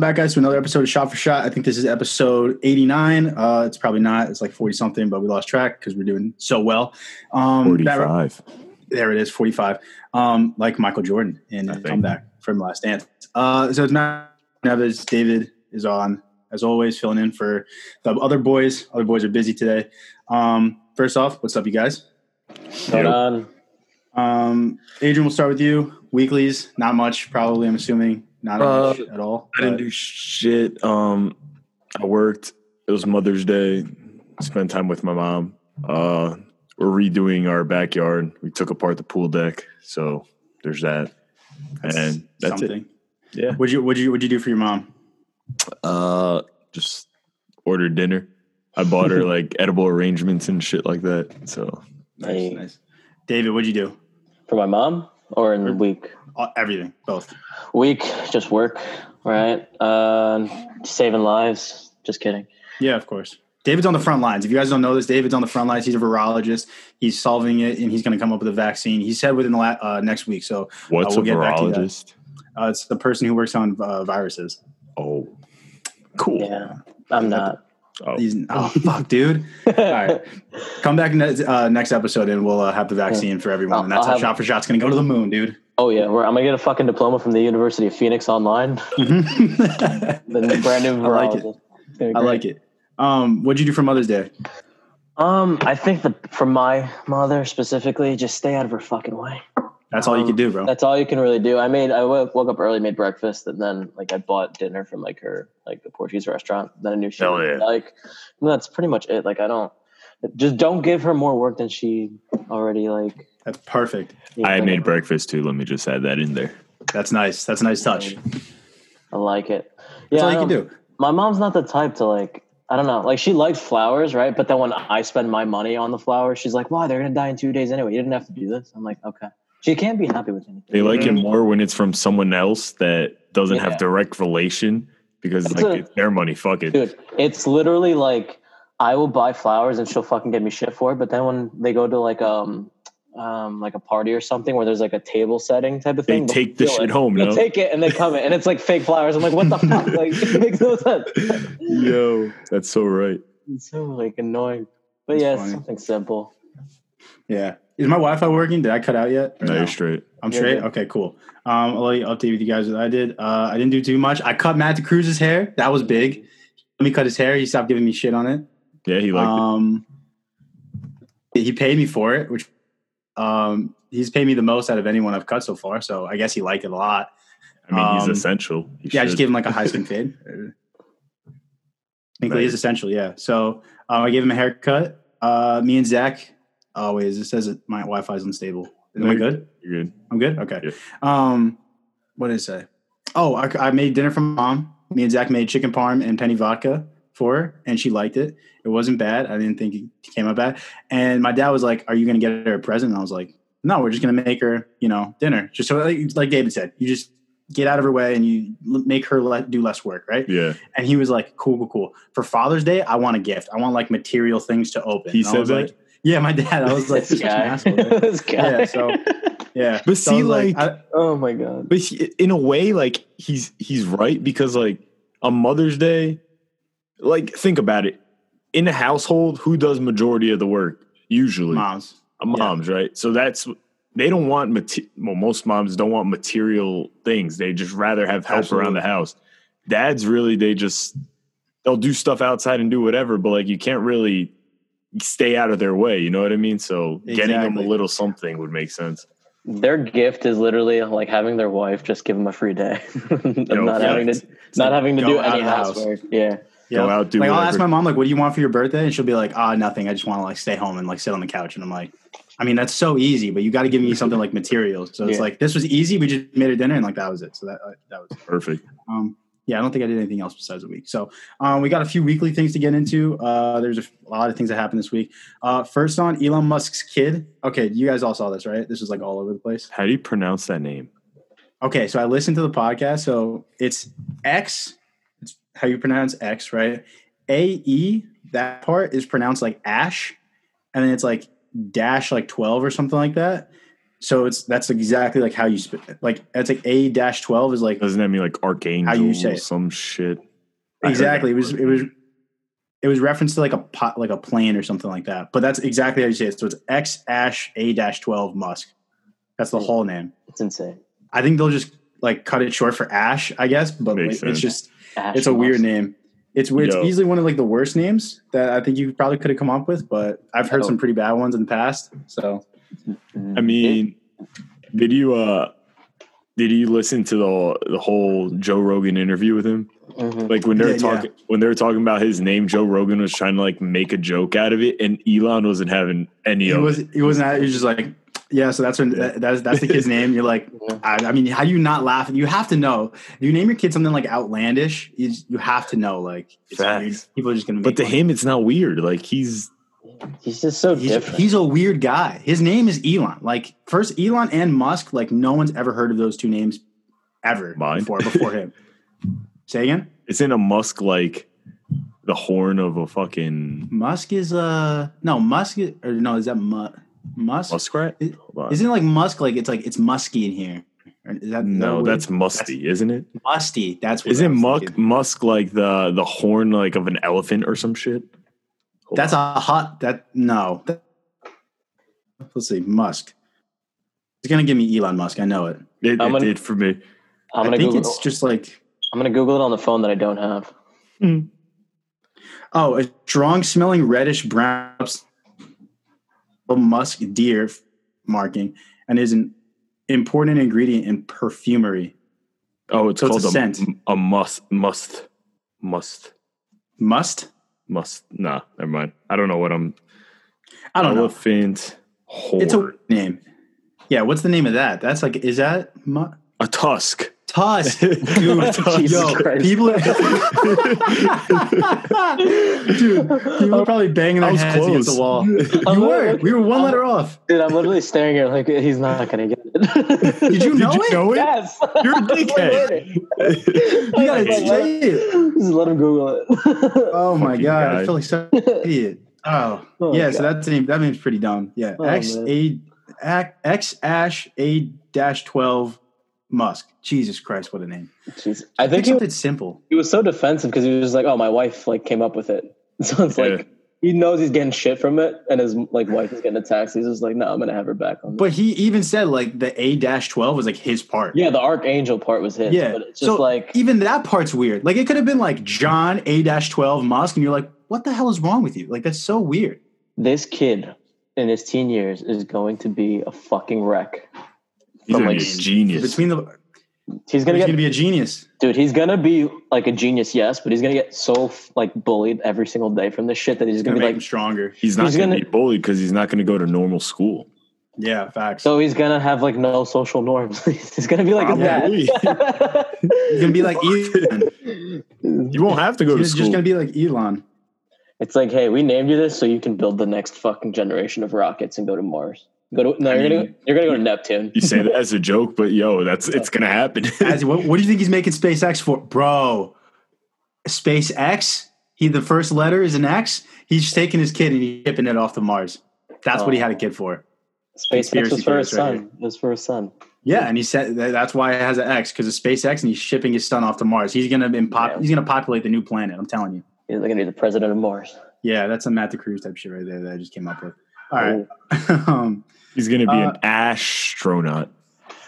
Welcome back, guys, to another episode of Shot for Shot. I think this is episode 89. It's probably not. It's like 40-something, but we lost track because we're doing so well. 45. There it is, 45. Like Michael Jordan in the comeback from Last Dance. So tonight, David is on, as always, filling in for the other boys. Other boys are busy today. First off, what's up, you guys? Hold on. Adrian, we'll start with you. Weeklies, not much, probably, I'm assuming. Not much at all. I didn't do shit. I worked. It was Mother's Day. Spent time with my mom. We're redoing our backyard. We took apart the pool deck. So there's that. And that's something. It. Yeah. What'd you do for your mom? Just ordered dinner. I bought her like edible arrangements and shit like that. So nice. David, what'd you do? For my mom or in the week? Everything, both. Week, just work, right? Saving lives. Just kidding. Yeah, of course. David's on the front lines. If you guys don't know this, David's on the front lines. He's a virologist. He's solving it, and he's going to come up with a vaccine. He said within the next week. So what's we'll a virologist? It's the person who works on viruses. Oh, cool. Yeah, I'm not. Oh, fuck, dude. All right. Come back next episode, and we'll have the vaccine for everyone. And that's how Shot for Shot's going to go to the moon, dude. Oh, yeah. I'm going to get a fucking diploma from the University of Phoenix online. The brand new virologist. I like it. What did you do for Mother's Day? I think for my mother specifically, just stay out of her fucking way. That's all you can do, bro. That's all you can really do. I woke up early, made breakfast, and then I bought dinner from the Portuguese restaurant. Then I knew she that's pretty much it. Just don't give her more work than she already That's perfect. I made breakfast too. Let me just add that in there. That's nice. That's a nice touch. I like it. Yeah, that's all you can do. My mom's not the type to I don't know. She likes flowers, right? But then when I spend my money on the flowers, she's like, "Why? They're gonna die in 2 days anyway. You didn't have to do this." I'm like, okay. She can't be happy with anything. They like it more when it's from someone else that doesn't have direct relation because it's their money. Fuck it. Dude, it's literally I will buy flowers and she'll fucking get me shit for it. But then when they go to a party or something where there's a table setting type of thing, they take the shit home. They take it and they come in and it's fake flowers. I'm like, what the fuck? It makes no sense. Yo, that's so right. It's so annoying. But that's it's something simple. Yeah. Is my Wi-Fi working? Did I cut out yet? No, you're straight. I'm straight? Yeah. Okay, cool. I'll let you update with you guys what I did. I didn't do too much. I cut Matt DeCruz's hair. That was big. He let me cut his hair. He stopped giving me shit on it. Yeah, he liked it. He paid me for it, which he's paid me the most out of anyone I've cut so far, so I guess he liked it a lot. I mean, he's essential. I just gave him a high-skin fade. I think he is essential, yeah. So I gave him a haircut. Me and Zach... Always. It says my Wi-Fi is unstable. Am I good? You're good. I'm good? Okay. Yeah. What did it say? Oh, I made dinner for mom. Me and Zach made chicken parm and penny vodka for her, and she liked it. It wasn't bad. I didn't think it came out bad. And my dad was like, "Are you going to get her a present?" And I was like, "No, we're just going to make her, dinner." Just so like David said, you just get out of her way and you make her do less work, right? Yeah. And he was like, "Cool. For Father's Day, I want a gift. I want material things to open." He said that. Yeah, my dad. I was like, this guy. Asshole, this guy. Yeah, so, yeah. But so see, oh my God. But in a way, he's right because, on Mother's Day, think about it. In a household, who does majority of the work? Usually. Moms, yeah. Right? So they don't want, most moms don't want material things. They just rather have help around the house. Dads really, they'll do stuff outside and do whatever, but you can't really stay out of their way, you know what I mean? So getting them a little something would make sense. Their gift is literally having their wife just give them a free day. Not having to do any housework. Yeah. Go out, do I'll ask my mom, what do you want for your birthday? And she'll be like, nothing. I just want to stay home and sit on the couch. And I'm like, I mean, that's so easy, but you got to give me something materials. So it's this was easy. We just made a dinner and that was it. So that was perfect. Yeah, I don't think I did anything else besides the week. So we got a few weekly things to get into. There's a lot of things that happened this week. First on Elon Musk's kid. Okay, you guys all saw this, right? This was all over the place. How do you pronounce that name? Okay, so I listened to the podcast. So it's X. It's how you pronounce X, right? A-E, that part is pronounced ash. And then it's dash 12 or something like that. So that's exactly like how you like it's like A-12 is like, doesn't that mean like archangel? How you say some shit? Exactly. It was referenced to like a plane or something like that. But that's exactly how you say it. So it's X Æ A-12 Musk. That's the whole name. It's insane. I think they'll just like cut it short for Ash, I guess. But like, it's just Ash, it's a Musk. Weird name. It's weird. It's easily one of like the worst names that I think you probably could have come up with. But I've heard some pretty bad ones in the past. So. I mean, did you listen to the whole Joe Rogan interview with him? Mm-hmm. Like when they were talking about his name, Joe Rogan was trying to like make a joke out of it, and Elon wasn't having any of it. He was just like, yeah. So that's the kid's name. You're like, I mean, how do you not laugh? You have to know. If you name your kid something like outlandish, you have to know. Like, it's weird. People are just gonna. But to him, it's not weird. Like He's just so different. He's a weird guy. His name is Elon. Like, first, Elon and Musk, like, no one's ever heard of those two names ever before him. Say again? Isn't a Musk like the horn of a fucking... Musk is Musk? Muskrat? Isn't it like Musk, like, it's musky in here? Or is that no, that's musty, isn't it? Musty, that's what Isn't Musk like the horn, like, of an elephant or some shit? That's a hot. Let's see. Musk. It's gonna give me Elon Musk. I know it. It did for me. I think Google. It's just like I'm gonna Google it on the phone that I don't have. Mm. Oh, a strong-smelling reddish brown musk deer marking, and is an important ingredient in perfumery. Oh, it's so called it's a scent. A must. Nah, never mind. I don't know what I'm... I don't Elephant know. Elephant. It's a name. Yeah, what's the name of that? That's like, is that... a tusk. Dude, yo, people are... Dude, people are probably banging their heads against the wall. We were one letter off. Dude, I'm literally staring at him like, he's not going to get it. Did you know it? Yes. You're a dickhead. You got to say it. Just let him Google it. Oh, my God. I feel like such an idiot. Oh yeah, so that name's pretty dumb. Yeah, X Æ A-12 Musk. Jesus Christ, what a name. Jeez. I think it's simple. He was so defensive because he was just like, oh, my wife like came up with it. So it's like he knows he's getting shit from it and his like wife is getting attacked. He's just like, no, I'm going to have her back on this. But he even said like the A-12 was like his part. Yeah, the Archangel part was his. Yeah. But it's just so like even that part's weird. Like it could have been like John A-12 Musk and you're like, what the hell is wrong with you? Like that's so weird. This kid in his teen years is going to be a fucking wreck. He's like a genius. He's gonna be a genius, dude. He's gonna be like a genius, yes, but he's gonna get so like bullied every single day from this shit that he's gonna be like stronger. He's not gonna be bullied because he's not gonna go to normal school. Yeah, facts. So he's gonna have like no social norms. He's gonna be like a dad. He's gonna be like Elon. You won't have to go to school. He's just gonna be like Elon. It's like, hey, we named you this so you can build the next fucking generation of rockets and go to Mars. You're gonna go to Neptune. You say that as a joke, but yo, it's gonna happen. What do you think he's making SpaceX for, bro? SpaceX. The first letter is an X. He's just taking his kid and he's shipping it off to Mars. That's what he had a kid for. SpaceX was for his son. It was for his son. Yeah, and he said that's why it has an X because it's SpaceX, and he's shipping his son off to Mars. He's gonna populate the new planet. I'm telling you. He's gonna be the president of Mars. Yeah, that's some Matt the Cruise type shit right there that I just came up with. All right. He's going to be an astronaut.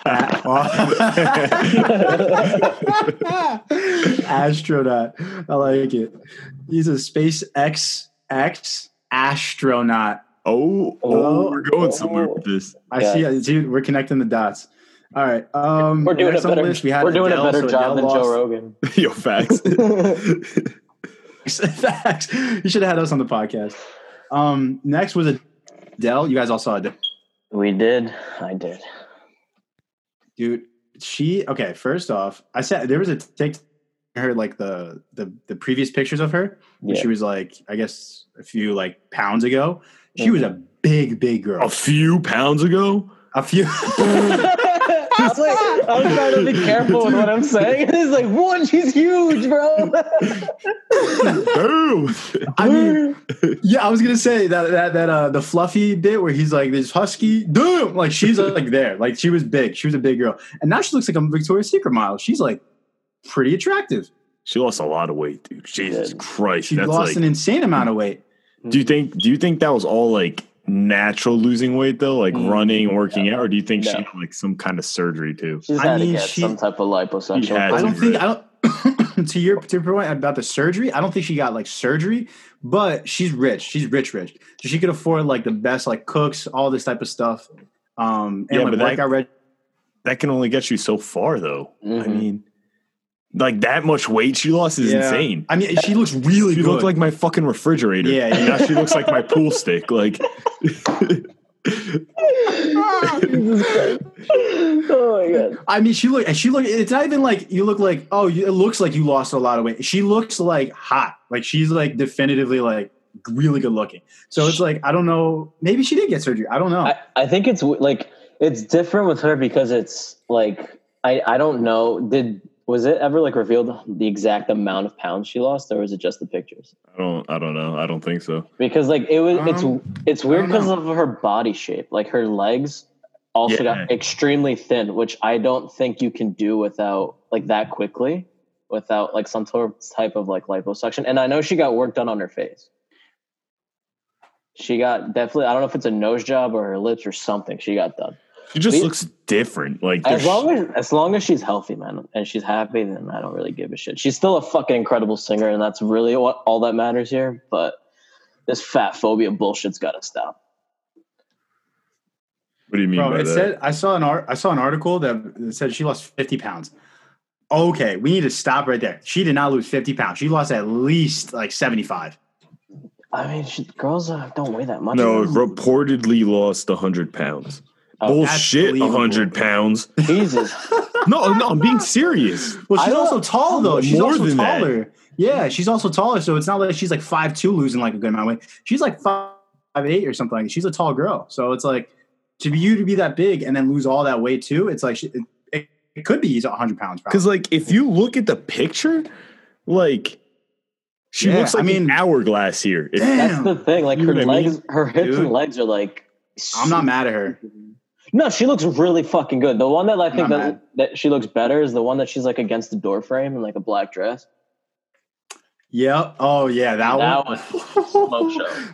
Astronaut. I like it. He's a SpaceX astronaut. We're going somewhere with this. I see, dude. We're connecting the dots. All right. We're doing a better job than Joe Rogan. Yo, facts. Facts. You should have had us on the podcast. Next was Adele. You guys all saw Adele. We did. I did. Dude, first off, I said there was a TikTok of her like the previous pictures of her. Yeah. She was like, I guess a few like pounds ago. She was a big girl. A few pounds ago? A few I'm trying to be careful with what I'm saying. It's like, whoa, she's huge, bro. I mean, yeah, I was gonna say that the fluffy bit where he's like this husky, dude. Like she's like there, like she was big. She was a big girl, and now she looks like a Victoria's Secret model. She's like pretty attractive. She lost a lot of weight, dude. Jesus Christ, she lost an insane amount of weight. Do you think that was all like natural losing weight though, like running, working out, or do you think she had like some kind of surgery too? She's had to get some type of liposuction. I don't think to your particular point about the surgery, I don't think she got like surgery, but she's rich. She's rich. So she could afford like the best like cooks, all this type of stuff. That can only get you so far though. Mm-hmm. I mean, like that much weight she lost is insane. I mean, she looks really good. She looked like my fucking refrigerator. Yeah. Now she looks like my pool stick. Like, oh my god! I mean, she looked. It's not even like you look like. Oh, it looks like you lost a lot of weight. She looks like hot. Like she's like definitively like really good looking. So it's like I don't know. Maybe she did get surgery. I don't know. I think it's like it's different with her because it's like I don't know. Was it ever like revealed the exact amount of pounds she lost, or was it just the pictures? I don't know. I don't think so. Because like it was, it's weird because of her body shape. Like her legs also got extremely thin, which I don't think you can do without like that quickly, without like some type of like liposuction. And I know she got work done on her face. She got definitely. I don't know if it's a nose job or her lips or something. She got done. She just looks different. Like as long as she's healthy, man, and she's happy, then I don't really give a shit. She's still a fucking incredible singer, and that's really what all that matters here. But this fat phobia bullshit's got to stop. What do you mean? Bro, by that? Said I saw an article that said she lost 50 pounds. Okay, we need to stop right there. She did not lose 50 pounds. She lost at least like 75. I mean, girls don't weigh that much. No, reportedly lost 100 pounds. Bullshit, 100 pounds. Jesus. No, I'm being serious. Well, she's also tall, though. She's also taller. That. Yeah, she's also taller, so it's not like she's like 5'2", losing like a good amount of weight. She's like 5'8" or something like that. She's a tall girl. So it's like, to be that big and then lose all that weight, too, it's like, it could be 100 pounds, probably. Because, like, if you look at the picture, like... She looks like an hourglass here. That's the thing. Like, her legs, her hips and legs are like... I'm not mad at her. No, she looks really fucking good. The one that I think that she looks better is the one that she's like against the door frame in like a black dress. Yeah. Oh yeah, that one. Smoke show.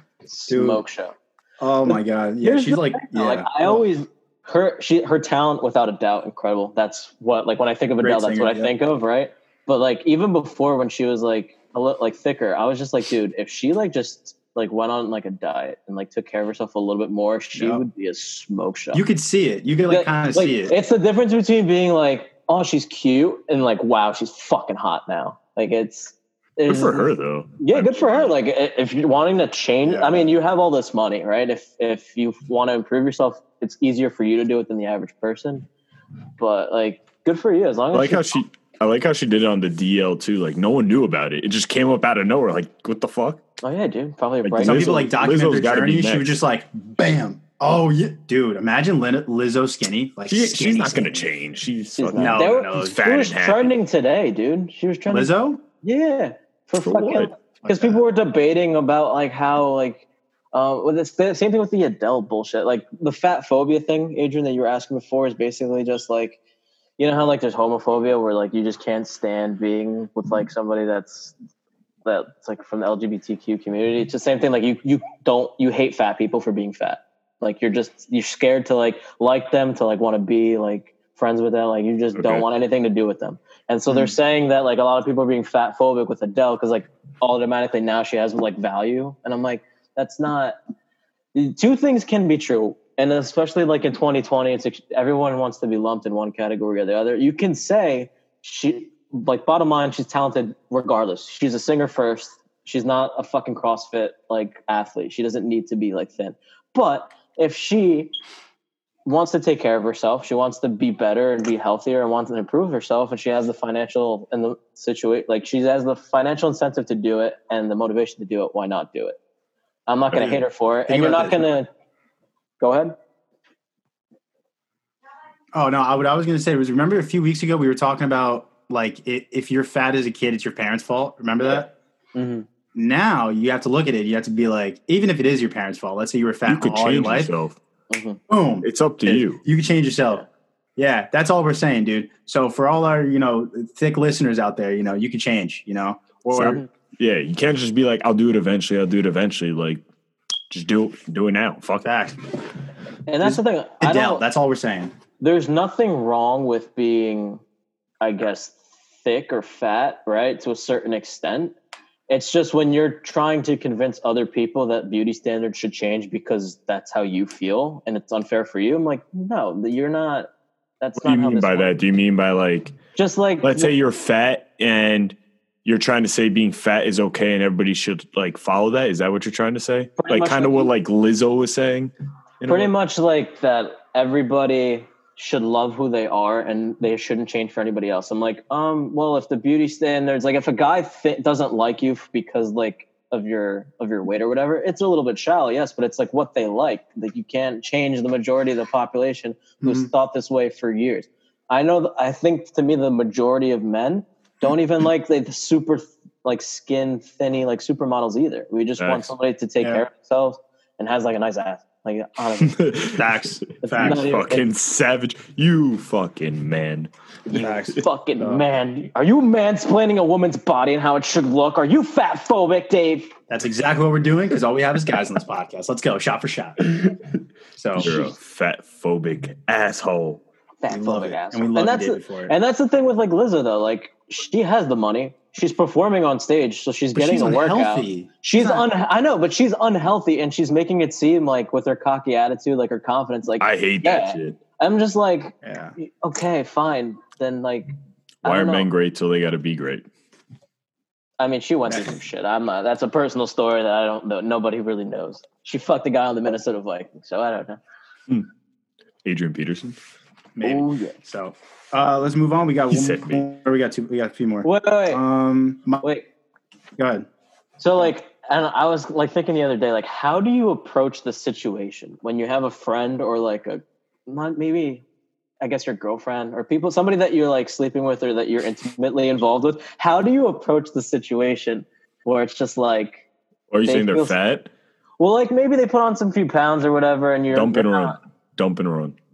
Dude. Smoke show. Oh my god. Yeah, she's like thing, yeah. Like I always her talent without a doubt incredible. That's what like when I think of Adele, that's what I think of, right? But like even before when she was like a little like thicker, I was just like, dude, if she like just like went on like a diet and like took care of herself a little bit more, she would be a smoke shop. You could see it. You could like kind of like, see it. It's the difference between being like, oh, she's cute and like, wow, she's fucking hot now. Like it's good for her though. Yeah, good for her. Like if you're wanting to change, I mean, you have all this money, right? If you want to improve yourself, it's easier for you to do it than the average person. But like, good for you. As long as I like how she did it on the DL too. Like no one knew about it. It just came up out of nowhere. Like what the fuck? Oh yeah, dude. Probably a like, some people like documented her journey. She was just like, bam. Oh yeah, dude. Imagine Lizzo skinny. Like she's not going to change. She's not. No. She was trending today, dude. She was trending. Lizzo? Yeah. For fucking because people were debating about like how like well, the same thing with the Adele bullshit. Like the fat phobia thing, Adrian, that you were asking before is basically just like. You know how like there's homophobia where like you just can't stand being with like somebody that's like from the LGBTQ community. It's the same thing. Like you hate fat people for being fat. Like you're scared to like them to like want to be like friends with them. Like you just don't want anything to do with them. And so they're saying that like a lot of people are being fat phobic with Adele because like automatically now she has like value. And I'm like, that's not. Two things can be true. And especially like in 2020, it's everyone wants to be lumped in one category or the other. You can say she, like, bottom line, she's talented regardless. She's a singer first. She's not a fucking CrossFit like athlete. She doesn't need to be like thin. But if she wants to take care of herself, she wants to be better and be healthier and wants to improve herself, and she has the financial and the she has the financial incentive to do it and the motivation to do it. Why not do it? I'm not going to hate her for it, and you're not going to. Go ahead. Oh, no, what I was going to say was, remember a few weeks ago we were talking about, like, if you're fat as a kid, it's your parents' fault. Remember that? Mm-hmm. Now you have to look at it. You have to be like, even if it is your parents' fault, let's say you were fat all your life. Mm-hmm. Boom. It's up to you. You can change yourself. Yeah, that's all we're saying, dude. So for all our, you know, thick listeners out there, you know, you can change, you know. Or yeah, you can't just be like, I'll do it eventually. Like, just do it now. Fuck that. And that's the thing. Adele, that's all we're saying. There's nothing wrong with being, I guess, thick or fat, right? To a certain extent. It's just when you're trying to convince other people that beauty standards should change because that's how you feel and it's unfair for you. I'm like, no, you're not. That's not how this works. What do you mean by that? Do you mean by like, just like, let's say you're fat and you're trying to say being fat is okay and everybody should like follow that? Is that what you're trying to say? Like kind of what like Lizzo was saying? Pretty much like that everybody should love who they are and they shouldn't change for anybody else. I'm like, well, if the beauty standards, like if a guy doesn't like you because like of your weight or whatever, it's a little bit shallow, yes, but it's like what they like you can't change the majority of the population who's thought this way for years. I think to me, the majority of men don't even like the super like skin thinny, like supermodels either. We just want somebody to take care of themselves and has like a nice ass. Like, honestly. Facts. Fucking savage. You fucking man. Are you mansplaining a woman's body and how it should look? Are you fatphobic, Dave? That's exactly what we're doing because all we have is guys on this podcast. Let's go shot for shot. So you're a fatphobic asshole. Fatphobic asshole. And we love David for it. And that's the thing with like Lizzo though. Like she has the money. She's performing on stage, so she's getting a workout. I know, but she's unhealthy, and she's making it seem like with her cocky attitude, like her confidence, like I hate that shit. I'm just like, okay, fine. Then like, why are men great till they got to be great? I mean, she went through some shit. That's a personal story that I don't know. Nobody really knows. She fucked a guy on the Minnesota Vikings, so I don't know. Adrian Peterson. Maybe. Oh, yeah. So let's move on. We got one more. Or we got a few more. Wait. Wait. Go ahead. So like, I was like thinking the other day, like, how do you approach the situation when you have a friend or like maybe I guess your girlfriend or somebody that you're like sleeping with or that you're intimately involved with? How do you approach the situation where it's just like, are you saying they're fat? Well, like maybe they put on some few pounds or whatever, and you're dump and run.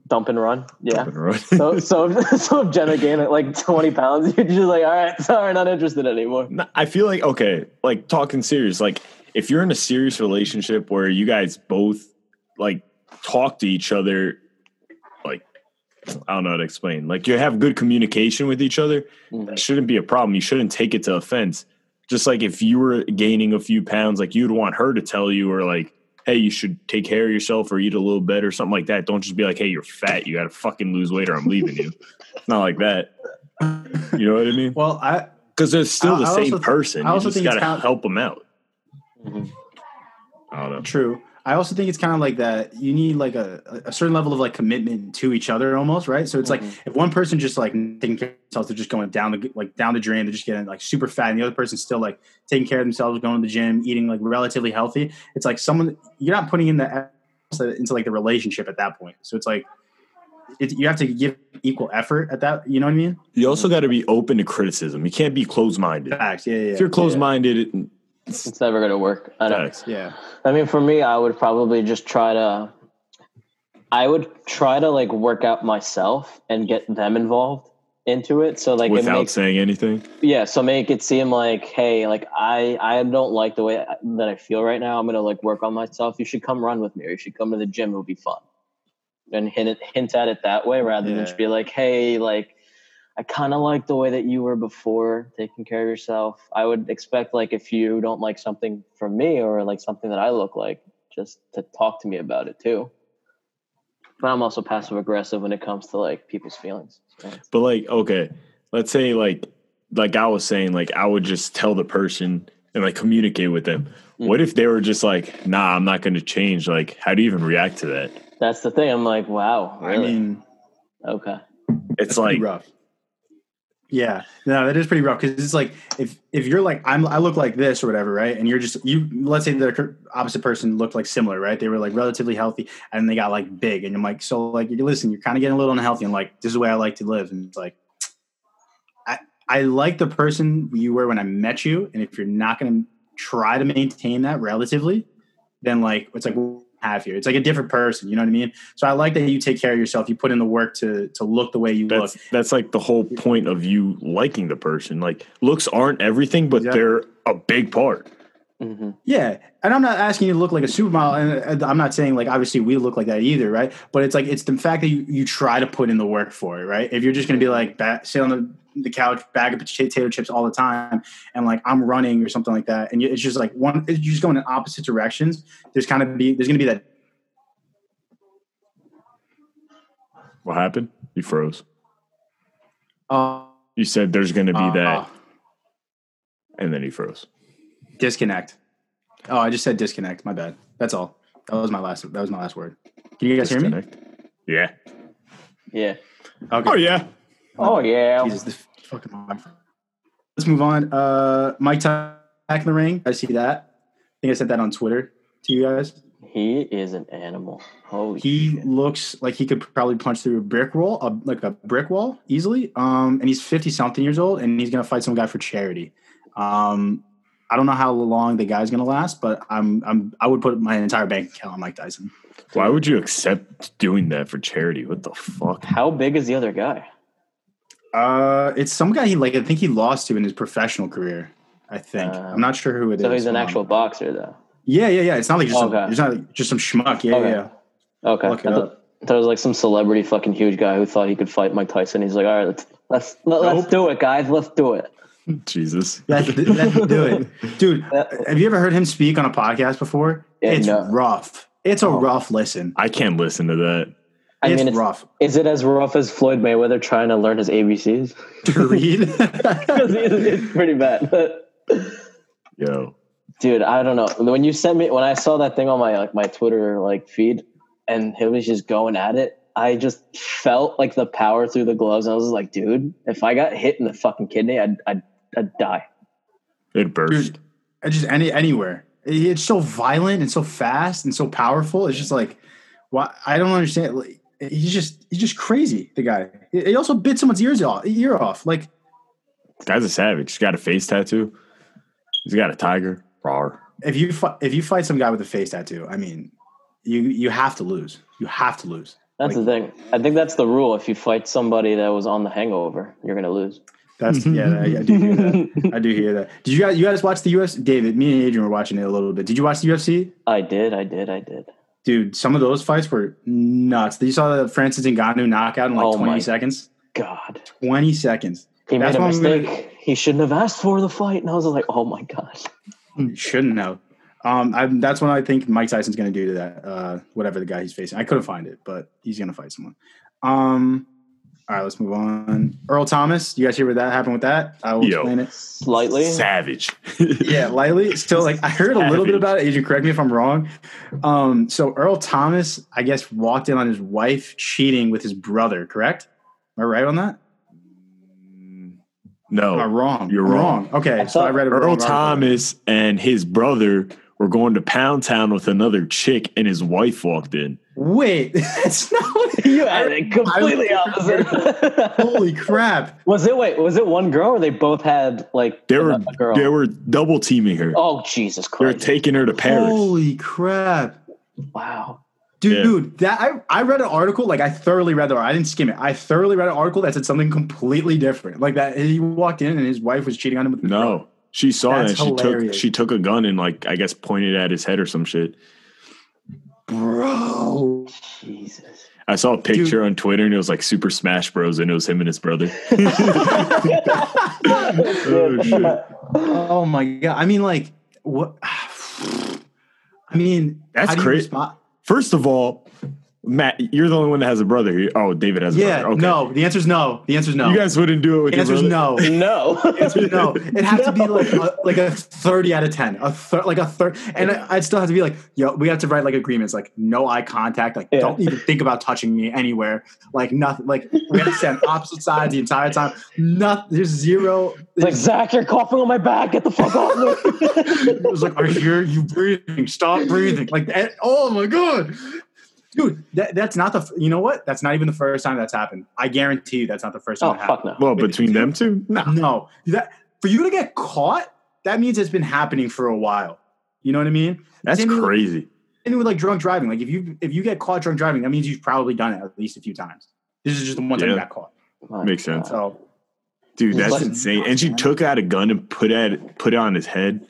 Dump and run, yeah. So if Jenna gained like 20 pounds, you're just like, all right, sorry, not interested anymore. I feel like, okay, like talking serious, like if you're in a serious relationship where you guys both like talk to each other, like I don't know how to explain, like you have good communication with each other, that shouldn't be a problem. You shouldn't take it to offense. Just like if you were gaining a few pounds, like you'd want her to tell you or like, hey, you should take care of yourself or eat a little better or something like that. Don't just be like, hey, you're fat. You got to fucking lose weight or I'm leaving you. It's not like that. You know what I mean? Well, because they're still the same person. You just got to help them out. Mm-hmm. I don't know. True. I also think it's kind of like that. You need like a certain level of like commitment to each other almost, right? So it's like if one person just like taking care of themselves, they're just going down the drain. They're just getting like super fat, and the other person's still like taking care of themselves, going to the gym, eating like relatively healthy. It's like you're not putting in the effort into like the relationship at that point. So it's like you have to give equal effort at that. You know what I mean? You also got to be open to criticism. You can't be closed-minded. Facts. Yeah. If you're closed-minded. It's never going to work. I don't. Yeah. I mean, for me, I would probably just try to like work out myself and get them involved into it. So like without saying anything. Yeah. So make it seem like, hey, like I don't like the way that I feel right now. I'm going to like work on myself. You should come run with me, or you should come to the gym. It'll be fun. And hint at it that way rather than just be like, hey, like, I kind of like the way that you were before taking care of yourself. I would expect like if you don't like something from me or like something that I look like, just to talk to me about it too. But I'm also passive aggressive when it comes to like people's feelings. But like, okay, let's say like I was saying, like I would just tell the person and like communicate with them. Mm-hmm. What if they were just like, nah, I'm not going to change. Like, how do you even react to that? That's the thing. I'm like, wow. Really? I mean, okay. It's like rough. Yeah, no, that is pretty rough because it's like if you're like I look like this or whatever, right? And you're just Let's say the opposite person looked like similar, right? They were like relatively healthy and they got like big, and I'm like, so like listen, you're kind of getting a little unhealthy, and like this is the way I like to live, and it's like I like the person you were when I met you, and if you're not going to try to maintain that relatively, then like it's like what we have here. It's like a different person, you know what I mean? So I like that you take care of yourself, you put in the work to look the way you look. That's like the whole point of you liking the person. Like looks aren't everything, but they're a big part. Mm-hmm. Yeah, and I'm not asking you to look like a supermodel, and I'm not saying like obviously we look like that either, right? But it's like it's the fact that you try to put in the work for it, right? If you're just going to be like sit on the couch, bag of potato chips all the time, and like I'm running or something like that, and it's just like you're just going in opposite directions. There's going to be that. What happened? You froze. You said there's going to be that, and then he froze. Disconnect. Oh, I just said disconnect. My bad. That's all. That was my last word. Can you guys hear me? Yeah. Yeah. Okay. Oh yeah. Oh yeah. Jesus, this fucking microphone. Let's move on. Mike Tyson back in the ring. I see that. I think I sent that on Twitter to you guys. He is an animal. Holy shit. Looks like he could probably punch through a brick wall easily. And he's 50-something years old, and he's gonna fight some guy for charity. I don't know how long the guy's going to last, but I would put my entire bank account on Mike Tyson. Why would you accept doing that for charity? What the fuck? How big is the other guy? It's some guy I think he lost to in his professional career. I think I'm not sure who it is. So he's an actual boxer, though. Yeah. It's not like just some schmuck. Yeah. Okay. Look I thought it was like some celebrity fucking huge guy who thought he could fight Mike Tyson. He's like, all right, let's do it, guys. Let's do it. Jesus. That do it. Dude, have you ever heard him speak on a podcast before? Yeah, it's rough. It's a rough listen. I can't listen to that. It's rough. Is it as rough as Floyd Mayweather trying to learn his ABCs? To read? It's pretty bad. Yo. Dude, I don't know. When I saw that thing on my Twitter feed and he was just going at it, I just felt like the power through the gloves. And I was like, dude, if I got hit in the fucking kidney, I'd die. It burst. Dude, just anywhere. It's so violent and so fast and so powerful. It's just like, why? I don't understand. Like, he's just crazy. The guy. He also bit someone's ear off. Like, guy's a savage. He's got a face tattoo. He's got a tiger. Rawr. If you fight some guy with a face tattoo, I mean, you have to lose. You have to lose. That's the thing. I think that's the rule. If you fight somebody that was on The Hangover, you're going to lose. I do hear that. Did you guys watch the UFC? David, me and Adrian were watching it a little bit. Did you watch the UFC? I did. Dude, some of those fights were nuts. You saw the Francis Ngannou knockout in 20 seconds? God. 20 seconds. He made a mistake. He shouldn't have asked for the fight. And I was like, oh my gosh. Shouldn't have. That's what I think Mike Tyson's going to do to that, whatever the guy he's facing. I couldn't find it, but he's going to fight someone. All right, let's move on. Earl Thomas, you guys hear what that happened with that? I will explain it. Slightly. Savage. Yeah, lightly. So, I heard a little bit about it. You can correct me if I'm wrong. So Earl Thomas, I guess, walked in on his wife cheating with his brother, correct? Am I right on that? No. Am I wrong? You're wrong. Okay, I read it wrong. Earl Thomas and his brother were going to Pound Town with another chick, and his wife walked in. Wait, that's not what you had. Completely opposite. Holy crap! Was it one girl, or they both had a girl? They were double teaming her. Oh Jesus Christ! They were taking her to Paris. Holy crap! Wow. Dude, that I read an article. I thoroughly read the article. I didn't skim it. I thoroughly read an article that said something completely different. Like that, he walked in and his wife was cheating on him with girl. She saw that. She took a gun and I guess pointed at his head or some shit. Bro, Jesus! I saw a picture on Twitter and it was like Super Smash Bros and it was him and his brother. Oh shit! Oh my god! I mean, what? I mean, that's crazy. First of all, Matt, you're the only one that has a brother. Oh, David has a brother. Okay. No, the answer's no. The answer's no. You guys wouldn't do it with your brother? No. No. The answer's no. It'd have to be like a 30 out of 10. Like a third. And I'd still have to be like, yo, we have to write like agreements, like no eye contact, like don't even think about touching me anywhere. Like nothing. Like we have to stand opposite sides the entire time. Nothing. There's zero. It's like, Zach, you're coughing on my back. Get the fuck off me. It was like, I hear you breathing. Stop breathing. Like, oh my God. Dude, that's not the – you know what? That's not even the first time that's happened. I guarantee you that's not the first time that happened. No. Well, between them two? No. For you to get caught, that means it's been happening for a while. You know what I mean? That's crazy. And with, like, drunk driving. Like, if you get caught drunk driving, that means you've probably done it at least a few times. This is just the one time you got caught. Makes sense. So, dude, that's insane. And she took out a gun and put it on his head.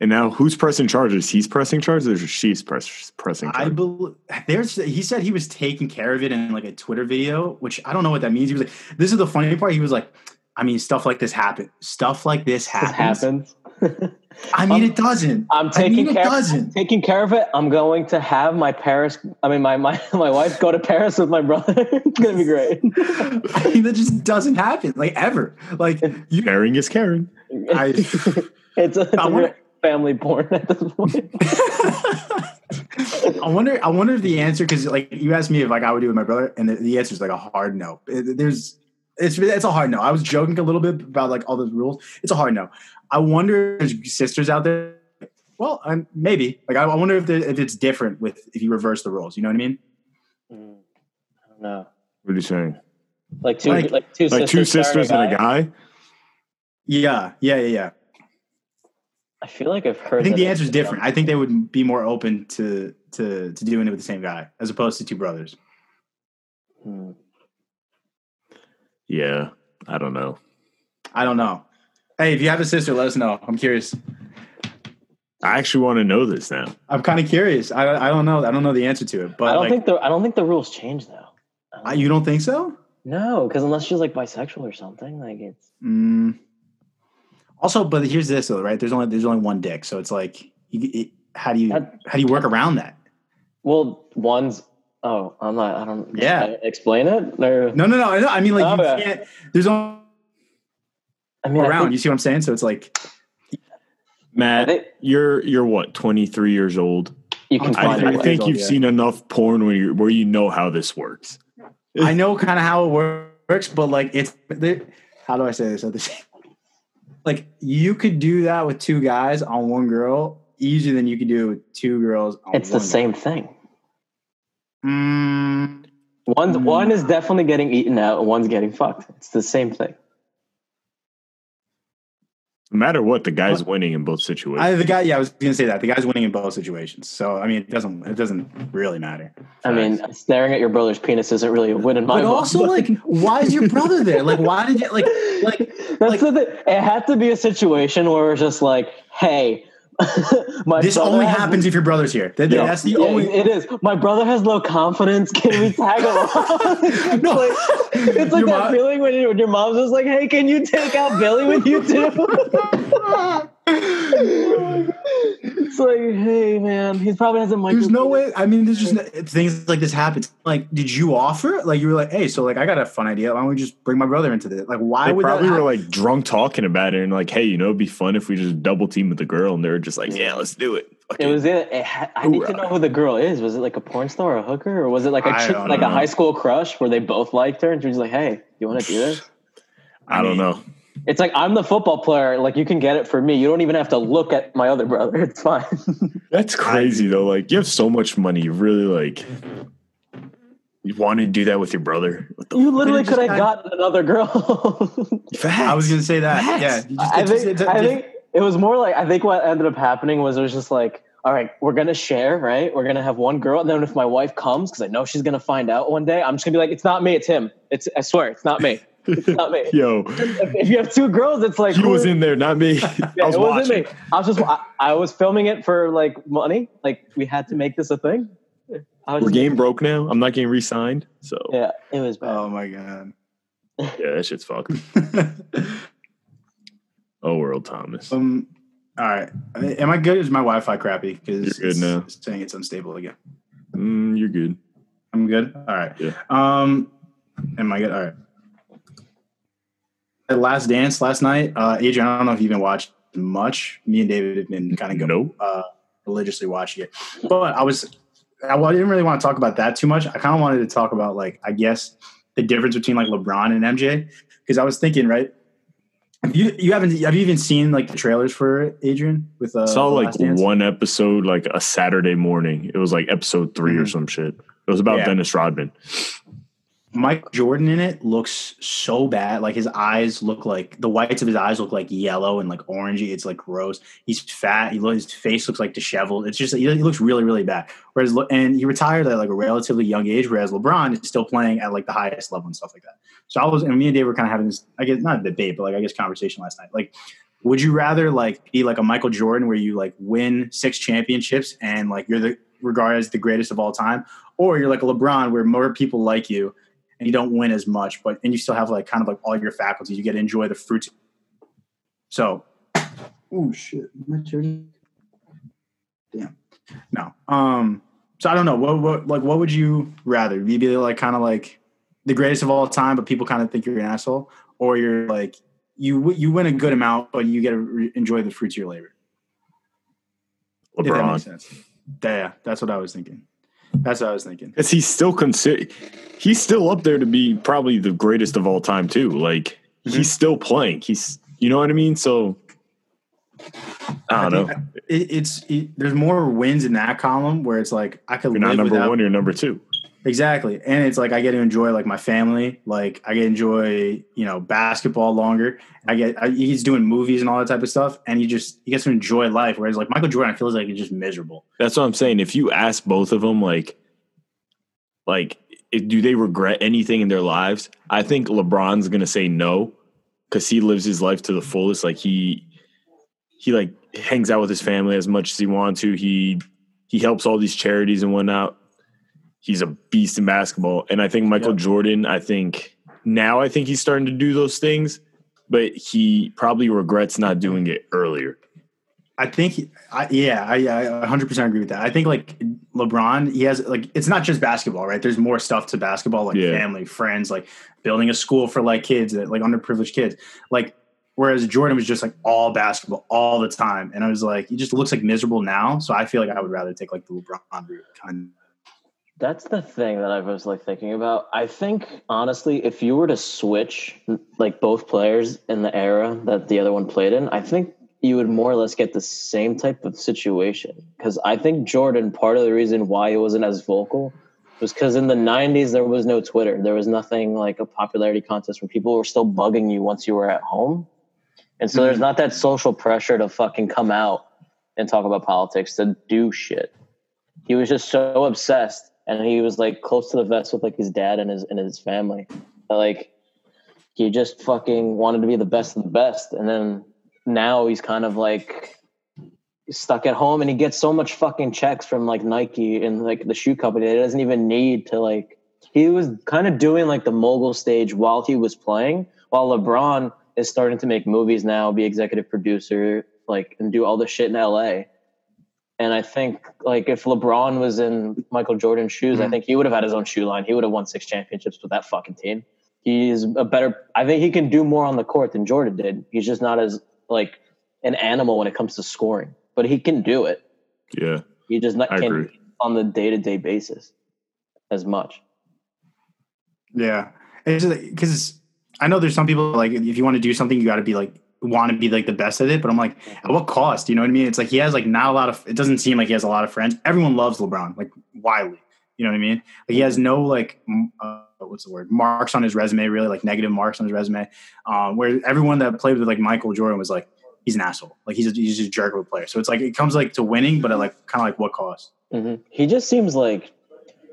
And now, who's pressing charges? He's pressing charges, or she's pressing charges? I believe he said he was taking care of it in like a Twitter video, which I don't know what that means. He was like, "This is the funny part." He was like, "I mean, stuff like this happens. I mean, it doesn't. I'm taking care of it. I'm going to have my my wife go to Paris with my brother. It's gonna be great. I mean, that just doesn't happen, like ever. Like caring is caring. Family porn at this point. I wonder if the answer, because like you asked me if like I would do with my brother, and the answer is like a hard no. It's a hard no. I was joking a little bit about like all those rules. It's a hard no. I wonder if there's sisters out there. Well, maybe. Like I wonder if it's different if you reverse the rules. You know what I mean? I don't know. What are you saying? Like two sisters and a guy. Yeah. I feel like I've heard. I think the answer is different. I think they would be more open to doing it with the same guy as opposed to two brothers. Yeah, I don't know. Hey, if you have a sister, let us know. I'm curious. I actually want to know this now. I'm kind of curious. I don't know. I don't know the answer to it. But I don't think the rules change though. You don't think so? No, because unless she's like bisexual or something, like it's. Also, but here's this though, right? There's only one dick, so it's like, how do you work around that? Well, can I explain it? Or? No. I mean, like you can't. There's only around. You see what I'm saying? So it's like, Matt, you're what, 23 years old? You can. I think you've seen enough porn where you know how this works. I know kind of how it works, but like it's. How do I say this? Like, you could do that with two guys on one girl easier than you could do it with two girls on one girl. It's the same thing. One is definitely getting eaten out and one's getting fucked. It's the same thing. No matter what, the guy's winning in both situations. I was going to say that. The guy's winning in both situations. So, I mean, it doesn't really matter. I mean, staring at your brother's penis isn't really a win in my book. But also, like, why is your brother there? Like, why did you, like... That's the thing. It had to be a situation where it's just like, hey... This only happens if your brother's here. That's the only. It is. My brother has low confidence. Can we tag along? No, it's like that feeling when your mom's just like, "Hey, can you take out Billy with you too?" It's like, hey, man, he probably hasn't. There's no way. I mean, there's just things like this happens. Like, did you offer? Like, you were like, "Hey, so like, I got a fun idea. Why don't we just bring my brother into this?" Like, why would probably were like drunk talking about it and like, "Hey, you know, it'd be fun if we just double team with the girl." And they're just like, "Yeah, let's do it." Okay. I need to know who the girl is. Was it like a porn star or a hooker, or was it like a high school crush where they both liked her and she was like, "Hey, you want to do this?" I don't know. It's like, I'm the football player. Like, you can get it for me. You don't even have to look at my other brother. It's fine. That's crazy, though. Like, you have so much money. You really, like, you want to do that with your brother. You literally could have gotten another girl. Facts. I was going to say that. Facts. Yeah. I think it was more like, I think what ended up happening was it was just like, all right, we're going to share, right? We're going to have one girl. And then if my wife comes, because I know she's going to find out one day, I'm just going to be like, it's not me, it's him. I swear, it's not me. It's not me. Yo, if you have two girls, it's like you was in there, not me. It wasn't me. I was filming it for like money. Like, we had to make this a thing. We're game broke now. I'm not getting re-signed. So yeah, it was bad. Oh my God. Yeah, that shit's fucked. Oh, Earl Thomas. All right. Am I good? Is my Wi-Fi crappy? Because it's saying it's unstable again. You're good. I'm good. All right. Yeah. Am I good? All right. At Last Dance last night, Adrian, I don't know if you've been watching much. Me and David have been kind of religiously watching it, but I didn't really want to talk about that too much. I kind of wanted to talk about, like, I guess the difference between like LeBron and MJ, because I was thinking, right? Have you even seen like the trailers for Adrian? With saw like one episode like a Saturday morning. It was like episode 3 or some shit. It was about Dennis Rodman. Mike Jordan in it looks so bad. Like his eyes look like the whites of his eyes look like yellow and like orangey. It's like gross. He's fat. His face looks like disheveled. It's just, he looks really, really bad. Whereas, and he retired at like a relatively young age, whereas LeBron is still playing at like the highest level and stuff like that. So me and Dave were kind of having this, I guess not a debate, but like, I guess conversation last night. Like, would you rather like be like a Michael Jordan where you like win 6 championships and like you're regarded as the greatest of all time, or you're like a LeBron where more people like you and you don't win as much, and you still have like kind of like all your faculties. You get to enjoy the fruits. So, oh shit, damn, no. So I don't know. What would you rather? You be like kind of like the greatest of all time, but people kind of think you're an asshole, or you're like you win a good amount, but you get to enjoy the fruits of your labor. LeBron. If that makes sense. Yeah, that's what I was thinking. That's what I was thinking. Because he's still up there to be probably the greatest of all time too. Like he's still playing. You know what I mean? So I don't know. There's more wins in that column where it's like I could. You're not number one. You're number two. Exactly, and it's like I get to enjoy like my family. Like I get to enjoy basketball longer. He's doing movies and all that type of stuff, and he gets to enjoy life. Whereas like Michael Jordan, I feel like he's just miserable. That's what I'm saying. If you ask both of them, do they regret anything in their lives? I think LeBron's gonna say no because he lives his life to the fullest. Like he like hangs out with his family as much as he wants to. He helps all these charities and whatnot. He's a beast in basketball. And I think Michael Jordan, I think he's starting to do those things, but he probably regrets not doing it earlier. I think, 100% agree with that. I think like LeBron, he has like, it's not just basketball, right? There's more stuff to basketball, like family, friends, like building a school for like kids, like underprivileged kids. Like, whereas Jordan was just like all basketball all the time. And I was like, he just looks like miserable now. So I feel like I would rather take like the LeBron route kind of. That's the thing that I was like thinking about. I think honestly, if you were to switch like both players in the era that the other one played in, I think you would more or less get the same type of situation. Because I think Jordan, part of the reason why he wasn't as vocal was because in the 90s there was no Twitter. There was nothing like a popularity contest where people were still bugging you once you were at home. And so there's not that social pressure to fucking come out and talk about politics, to do shit. He was just so obsessed. And he was like close to the vest with like his dad and his family. But like he just fucking wanted to be the best of the best. And then now he's kind of like stuck at home, and he gets so much fucking checks from like Nike and like the shoe company that he doesn't even need to like. He was kind of doing like the mogul stage while he was playing, while LeBron is starting to make movies now, be executive producer, like, and do all this shit in LA. And I think, like, if LeBron was in Michael Jordan's shoes, I think he would have had his own shoe line. He would have won 6 championships with that fucking team. He's a better – I think he can do more on the court than Jordan did. He's just not as, like, an animal when it comes to scoring. But he can do it. Yeah. He just can't on the day-to-day basis as much. Yeah. Because I know there's some people, like, if you want to do something, you got to be, like, want to be like the best at it, but I'm like, at what cost? You know what I mean? It's like he has like not a lot of. It doesn't seem like he has a lot of friends. Everyone loves LeBron, like widely. You know what I mean? Like he has no like marks on his resume, really, like negative marks on his resume. Where everyone that played with like Michael Jordan was like, he's an asshole, like he's just a jerk of a player. So it's like it comes like to winning, but at like kind of like what cost? He just seems like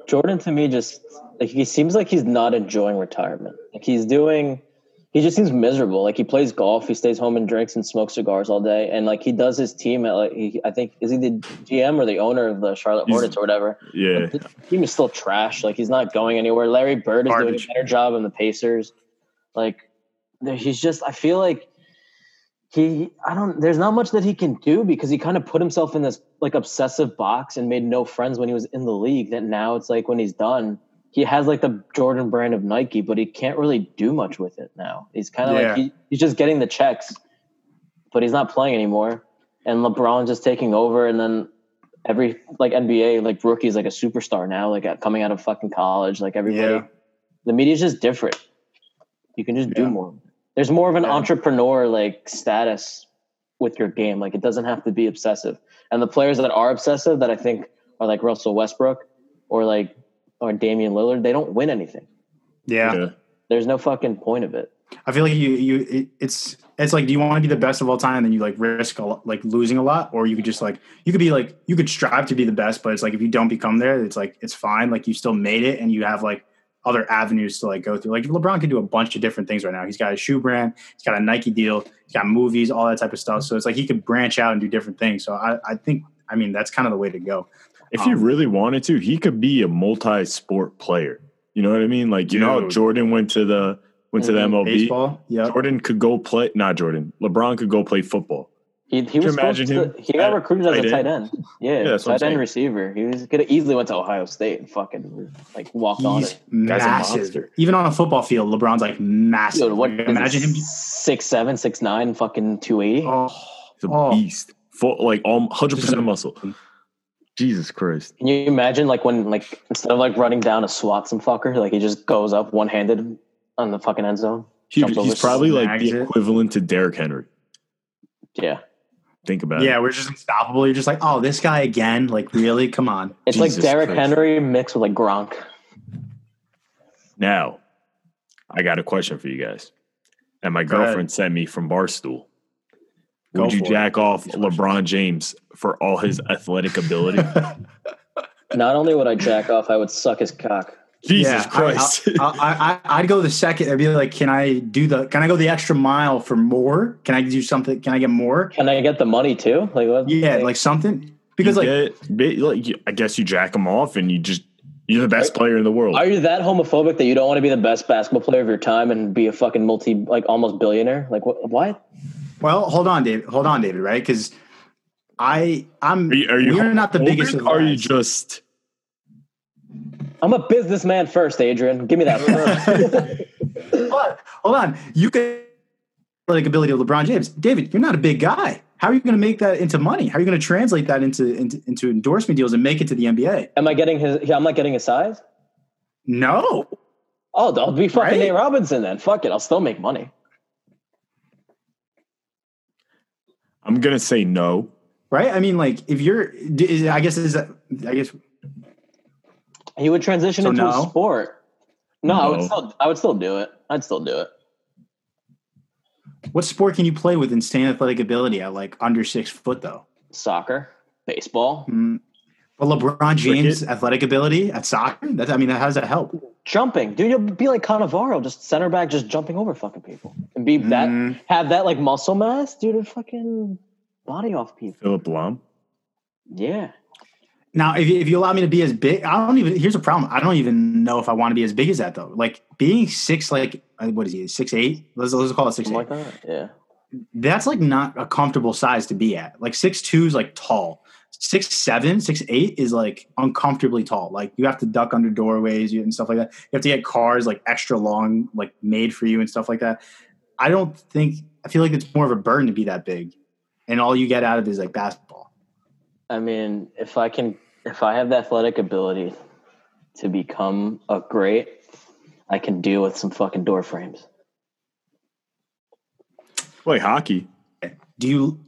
Jordan to me. Just like he seems like he's not enjoying retirement. Like he's doing. He just seems miserable. Like he plays golf, he stays home and drinks and smokes cigars all day, and like he does his team at like I think is he the GM or the owner of the Charlotte Hornets or whatever. Yeah, but the team is still trash. Like he's not going anywhere. Larry Bird is doing a better job in the Pacers. Like he's just. I feel like there's not much that he can do because he kind of put himself in this like obsessive box and made no friends when he was in the league. That now it's like when he's done, he has like the Jordan brand of Nike, but he can't really do much with it now. He's kind of like, he's just getting the checks, but he's not playing anymore. And LeBron's just taking over. And then every like NBA, like rookie's like a superstar now, like coming out of fucking college, like everybody, the media's just different. You can just do more. There's more of an entrepreneur like status with your game. Like it doesn't have to be obsessive. And the players that are obsessive that I think are like Russell Westbrook or Damian Lillard, they don't win anything. Yeah. There's no fucking point of it. I feel like it's like, do you want to be the best of all time? And then you like risk a lot, like losing a lot, or you could just like, you could be like, you could strive to be the best, but it's like, if you don't become there, it's like, it's fine. Like you still made it and you have like other avenues to like go through. Like LeBron can do a bunch of different things right now. He's got a shoe brand, he's got a Nike deal, he's got movies, all that type of stuff. So it's like, he could branch out and do different things. So I think that's kind of the way to go. If he really wanted to, he could be a multi-sport player. You know what I mean? Like, you know how Jordan went to the MLB. Baseball, Jordan could go play. Not Jordan. LeBron could go play football. He got recruited as a tight end. Yeah, tight end receiver. He could have easily went to Ohio State and fucking like walked on it. Massive. Even on a football field, LeBron's like massive. Dude, what, imagine him 6'7", 6'9", fucking 280. He's a beast. Full, like 100% muscle. Jesus Christ. Can you imagine like when like instead of like running down a swat some fucker, like he just goes up one-handed on the fucking end zone? He's probably like the equivalent to Derrick Henry. Yeah. Think about it. Yeah, we're just unstoppable. You're just like, oh, this guy again? Like, really? Come on. It's Jesus like Derrick Henry mixed with like Gronk. Now, I got a question for you guys. And my girlfriend sent me from Barstool. Would you jack off LeBron James for all his athletic ability? Not only would I jack off, I would suck his cock. Jesus Christ! I'd go the second. I'd be like, can I go the extra mile for more? Can I do something? Can I get more? Can I get the money too? Like what? Yeah, like something. Because I guess you jack him off, and you're the best player in the world. Are you that homophobic that you don't want to be the best basketball player of your time and be a fucking almost billionaire? Like what? Well, hold on, David, right? Because you're not the biggest. Or are you just? I'm a businessman first, Adrian. Give me that first. Hold on. You can like ability of LeBron James. David, you're not a big guy. How are you going to make that into money? How are you going to translate that into endorsement deals and make it to the NBA? I'm not getting his size? No. Oh, I'll be fucking Nate Robinson then. Fuck it. I'll still make money. I'm going to say no. Right? I mean, like, if you're – I guess he would transition into a sport. No. I would still do it. I'd still do it. What sport can you play with insane athletic ability at, like, under 6 foot, though? Soccer. Baseball. But LeBron James' athletic ability at soccer? How does that help? Jumping. Dude, you'll be like Canavaro, just center back, just jumping over fucking people. And be that, have that like muscle mass, dude, and fucking body off people. Philip Bloom? Yeah. Now, if you allow me to be as big, here's a problem. I don't even know if I want to be as big as that though. Like being 6'8"? Let's call it 6'8". Like that, yeah. That's like not a comfortable size to be at. Like 6'2" is like tall. 6'7", 6'8" is like uncomfortably tall. Like you have to duck under doorways and stuff like that. You have to get cars like extra long, like made for you and stuff like that. I feel like it's more of a burden to be that big, and all you get out of it is like basketball. I mean, if I have the athletic ability to become a great, I can deal with some fucking door frames. Play hockey. Do you?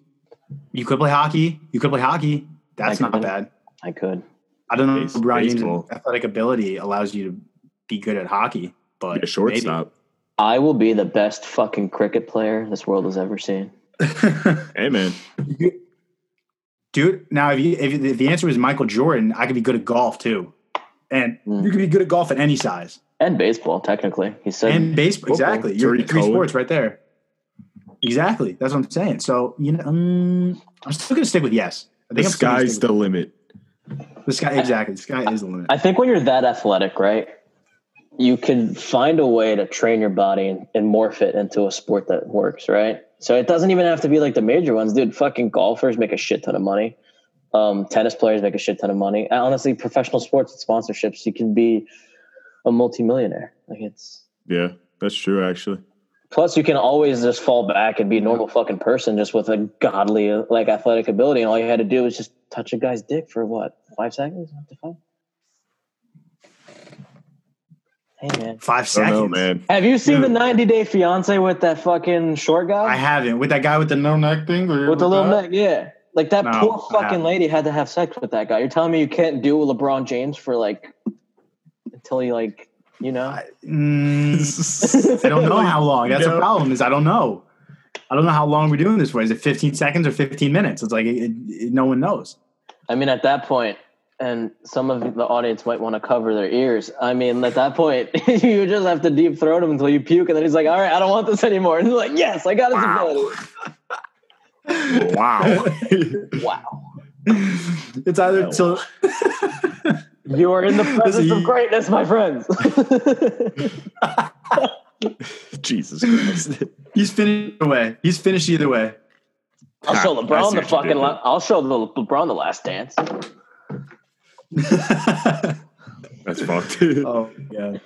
You could play hockey. That's not bad. I could. I don't know if LeBron James' athletic ability allows you to be good at hockey, but yeah, shortstop. I will be the best fucking cricket player this world has ever seen. Hey, man. Dude, now if the answer was Michael Jordan, I could be good at golf too. And you could be good at golf at any size. And baseball, technically. He said and baseball, exactly. You're in three sports right there. Exactly. That's what I'm saying. So, you know, I'm still going to stick with yes. The sky's the limit. The sky is the limit. I think when you're that athletic, right, you can find a way to train your body and morph it into a sport that works, right? So it doesn't even have to be like the major ones. Dude, fucking golfers make a shit ton of money. Tennis players make a shit ton of money. Honestly, professional sports and sponsorships, you can be a multimillionaire. Like it's yeah, that's true actually. Plus, you can always just fall back and be a normal fucking person just with a godly like athletic ability, and all you had to do was just touch a guy's dick for what 5 seconds? What the fuck? Hey, man. 5 seconds. Oh, no, man. Have you seen the 90 Day Fiance with that fucking short guy? I haven't. With that guy with the no neck thing? With the little neck, yeah. Like that poor fucking lady had to have sex with that guy. You're telling me you can't do LeBron James for like until he like, you know? I don't know how long. That's the problem is I don't know. I don't know how long we're doing this for. Is it 15 seconds or 15 minutes? It's like no one knows. I mean, at that point, and some of the audience might want to cover their ears. I mean, at that point, you just have to deep throat him until you puke, and then he's like, all right, I don't want this anymore. And he's like, yes, I got his ability. Wow. It's either till you are in the presence of greatness, my friends. Jesus Christ. He's finished either way. I'll show LeBron the fucking I'll show LeBron the Last Dance. That's fucked. Oh yeah.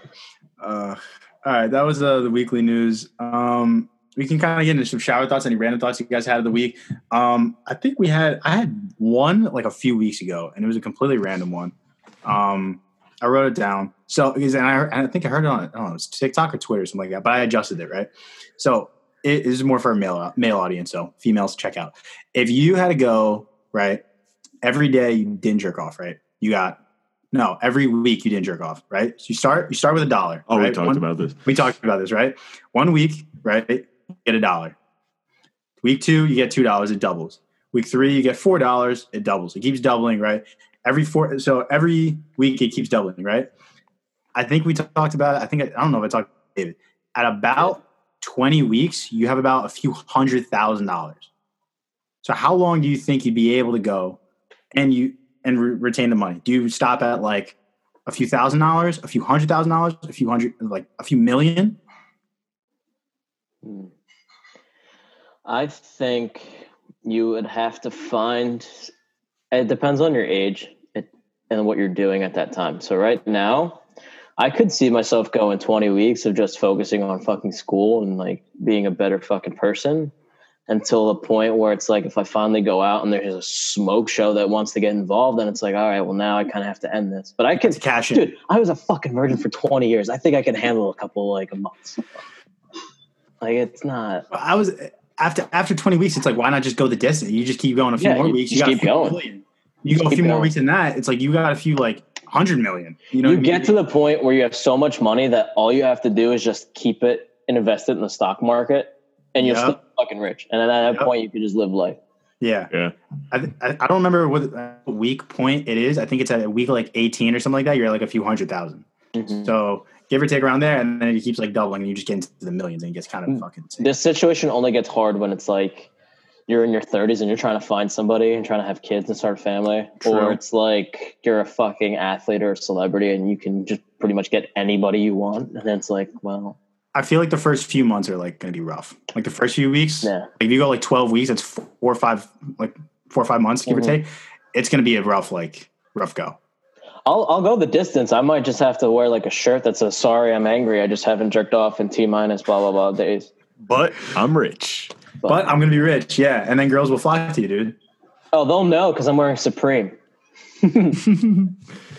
All right, that was the weekly news. We can kind of get into some shower thoughts, any random thoughts you guys had of the week. I think I had one like a few weeks ago, and it was a completely random one. I wrote it down. So I think I heard it on it was TikTok or Twitter or something like that, but I adjusted it right. So it is more for a male audience. So females, check out. If you had to go right every day, you didn't jerk off, right? Every week you didn't jerk off, right? So you start with $1. Oh, right? We talked about this, right? 1 week, right? You get $1. Week 2, you get $2. It doubles. Week 3, you get $4. It doubles. It keeps doubling, right? So every week it keeps doubling, right? I think we talked about it. I don't know if I talked to David. At about 20 weeks, you have about a few $100,000. So how long do you think you'd be able to go and retain the money? Do you stop at like a few $1,000, a few $100,000, a few million? I think you would have to find, it depends on your age and what you're doing at that time. So right now I could see myself going 20 weeks of just focusing on fucking school and like being a better fucking person. Until the point where it's like, if I finally go out and there's a smoke show that wants to get involved, then it's like, all right, well now I kind of have to end this. But I can cash in. Dude, I was a fucking virgin for 20 years. I think I can handle a couple like months. Like it's not. I was after 20 weeks. It's like, why not just go the distance? You just keep going a few more weeks. You got keep going. Million. You go a few more weeks than that. It's like you got a few like 100 million. You know, you get to the point where you have so much money that all you have to do is just keep it and invest it in the stock market. And you're still fucking rich. And at that point, you can just live life. Yeah. I don't remember what week point it is. I think it's at week like 18 or something like that. You're at like a few $100,000. Mm-hmm. So give or take around there. And then it keeps like doubling. And you just get into the millions. And it gets kind of fucking insane. This situation only gets hard when it's like you're in your 30s and you're trying to find somebody and trying to have kids and start a family. True. Or it's like you're a fucking athlete or a celebrity and you can just pretty much get anybody you want. And then it's like, well... I feel like the first few months are like going to be rough. Like the first few weeks, if you go like 12 weeks, that's 4 or 5 months, give or take. It's going to be a rough go. I'll go the distance. I might just have to wear like a shirt that says, sorry, I'm angry. I just haven't jerked off in T-minus blah, blah, blah days. But I'm rich. But I'm going to be rich. Yeah. And then girls will flock to you, dude. Oh, they'll know because I'm wearing Supreme.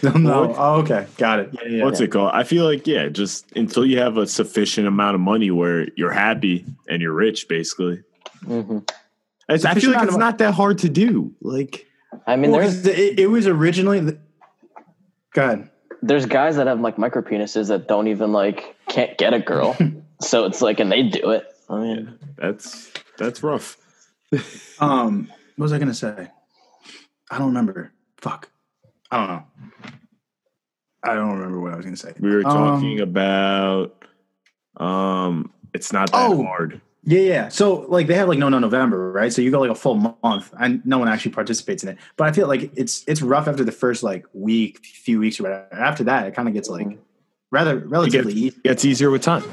No. Oh, okay. Got it. Yeah. What's it called? I feel like, just until you have a sufficient amount of money where you're happy and you're rich, basically. Mm-hmm. I feel like it's not that hard to do. Like, I mean, it was originally. Go ahead. There's guys that have like micro penises that don't even can't get a girl. So it's like, and they do it. I mean, that's rough. What was I going to say? I don't remember. Fuck. I don't know. I don't remember what I was going to say. We were talking about it's not that hard. Yeah. So they have no November, right? So you go a full month and no one actually participates in it. But I feel like it's rough after the first week, few weeks or whatever. After that, it kind of gets relatively easy. It's easier with time.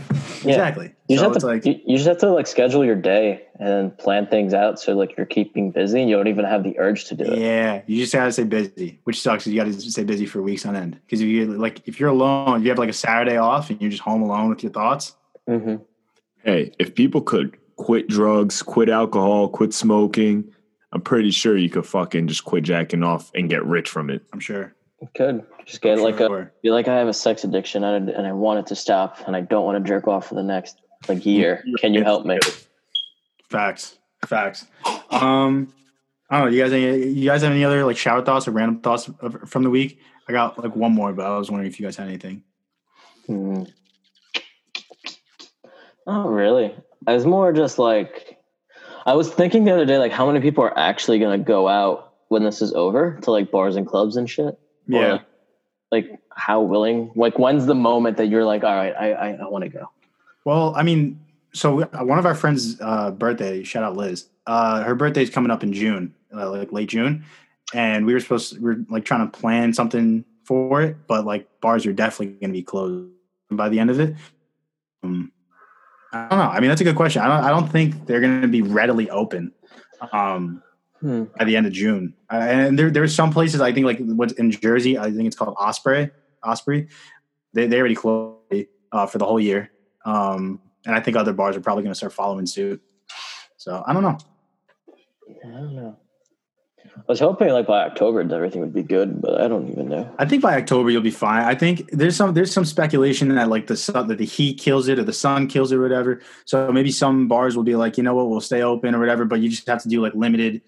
Exactly. You just, you just have to like schedule your day and plan things out so like you're keeping busy and you don't even have the urge to do it. Yeah, you just gotta stay busy, which sucks. You gotta stay busy for weeks on end because if you like if you're alone, you have like a Saturday off and you're just home alone with your thoughts. Mm-hmm. Hey, if people could quit drugs, quit alcohol, quit smoking, I'm pretty sure you could fucking just quit jacking off and get rich from it. I'm sure. Could just get like a be like I have a sex addiction and I want it to stop and I don't want to jerk off for the next like year. Can you help me? Facts. I don't know. You guys have any other like shower thoughts or random thoughts from the week? I got like one more, but I was wondering if you guys had anything. Oh, really? I was more just like I was thinking the other day like how many people are actually gonna go out when this is over to like bars and clubs and shit. Yeah. Or, like how willing, like when's the moment that you're like, all right, I want to go. Well, I mean, so one of our friends' birthday, shout out Liz, her birthday's coming up in June, like late June. And we were like trying to plan something for it, but like bars are definitely going to be closed by the end of it. I don't know. I mean, that's a good question. I don't think they're going to be readily open. By the end of June, and there's some places I think like what's in Jersey, I think it's called Osprey. They already closed for the whole year, and I think other bars are probably going to start following suit. So I don't know. I was hoping like by October everything would be good, but I don't even know. I think by October you'll be fine. I think there's some speculation that like the sun, that the heat kills it or the sun kills it or whatever. So maybe some bars will be like, you know what, we'll stay open or whatever, but you just have to do like limited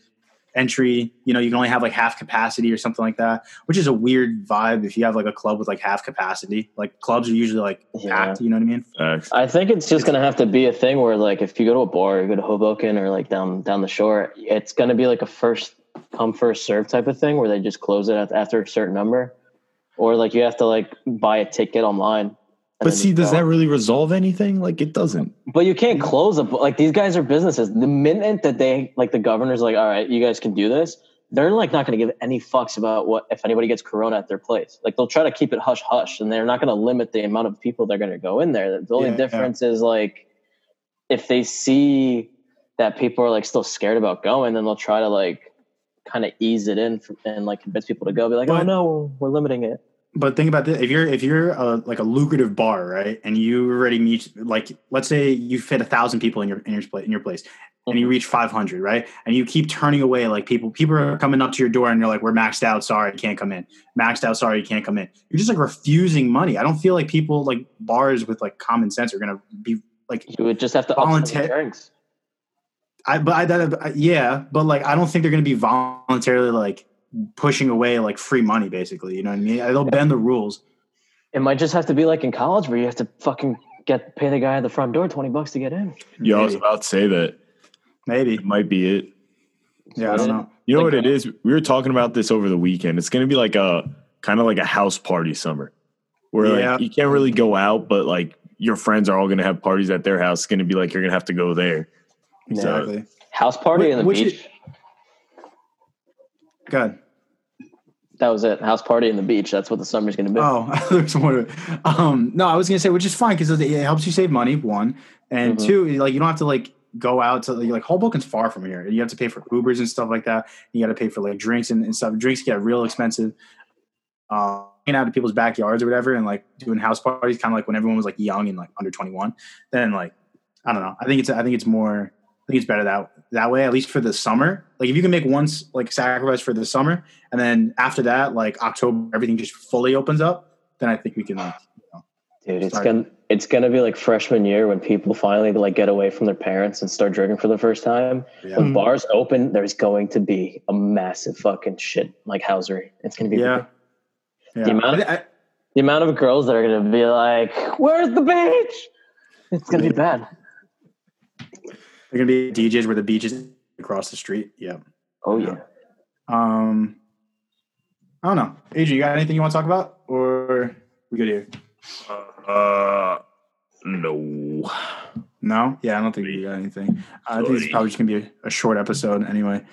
entry, you know, you can only have like half capacity or something like that, which is a weird vibe if you have like a club with like half capacity. Like clubs are usually like packed, you know what I mean? I think it's just going to have to be a thing where like if you go to a bar, you go to Hoboken or like down the shore, it's going to be like a first come first serve type of thing where they just close it after a certain number, or like you have to like buy a ticket online. But see, does that really resolve anything? Like it doesn't. But you can't close up. Like these guys are businesses. The minute that they like the governor's like, all right, you guys can do this, they're like not going to give any fucks about what if anybody gets corona at their place. Like they'll try to keep it hush hush, and they're not going to limit the amount of people they're going to go in there. The only difference is like if they see that people are like still scared about going, then they'll try to like kind of ease it in and like convince people to go. Be like, but, oh no, we're limiting it. But think about this: if you're like a lucrative bar, right, and you already meet like, let's say you fit 1,000 people in your place, and you reach 500, right, and you keep turning away like people are coming up to your door, and you're like, we're maxed out, sorry, you can't come in. Maxed out, sorry, you can't come in. You're just like refusing money. I don't feel like people like bars with like common sense are gonna be like. You would just have to volunteer drinks. But like I don't think they're gonna be voluntarily like pushing away like free money, basically. You know what I mean? They'll bend the rules. It might just have to be like in college where you have to fucking pay the guy at the front door $20 to get in. Yeah, I was about to say that. Maybe it might be it. Yeah, I don't know. You know what it is? We were talking about this over the weekend. It's gonna be like a kind of like a house party summer, where like you can't really go out, but like your friends are all gonna have parties at their house. It's gonna be like you're gonna have to go there. Exactly. House party in the beach. Good. That was it. House party and the beach. That's what the summer's going to be. Oh, there's more. No, I was going to say, which is fine because it helps you save money, one. And two, like you don't have to like go out to like Hoboken's far from here. You have to pay for Ubers and stuff like that. You got to pay for like drinks and stuff. Drinks get real expensive. Out of people's backyards or whatever and like doing house parties, kind of like when everyone was like young and like under 21. Then like, I don't know. I think it's better that way, at least for the summer. Like if you can make one like sacrifice for the summer, and then after that, like October, everything just fully opens up. Then I think we can, like, you know, dude, it's gonna be like freshman year when people finally like get away from their parents and start drinking for the first time. Yeah. When bars open, there's going to be a massive fucking shit like housery. It's gonna be the amount of girls that are gonna be like, "Where's the beach?" It's gonna be bad. They're gonna be DJs where the beach is across the street. Yeah. Oh yeah. I don't know. Adrian, you got anything you want to talk about, or we good here? No. No. Yeah, I don't think we got anything. I think it's probably just gonna be a short episode anyway,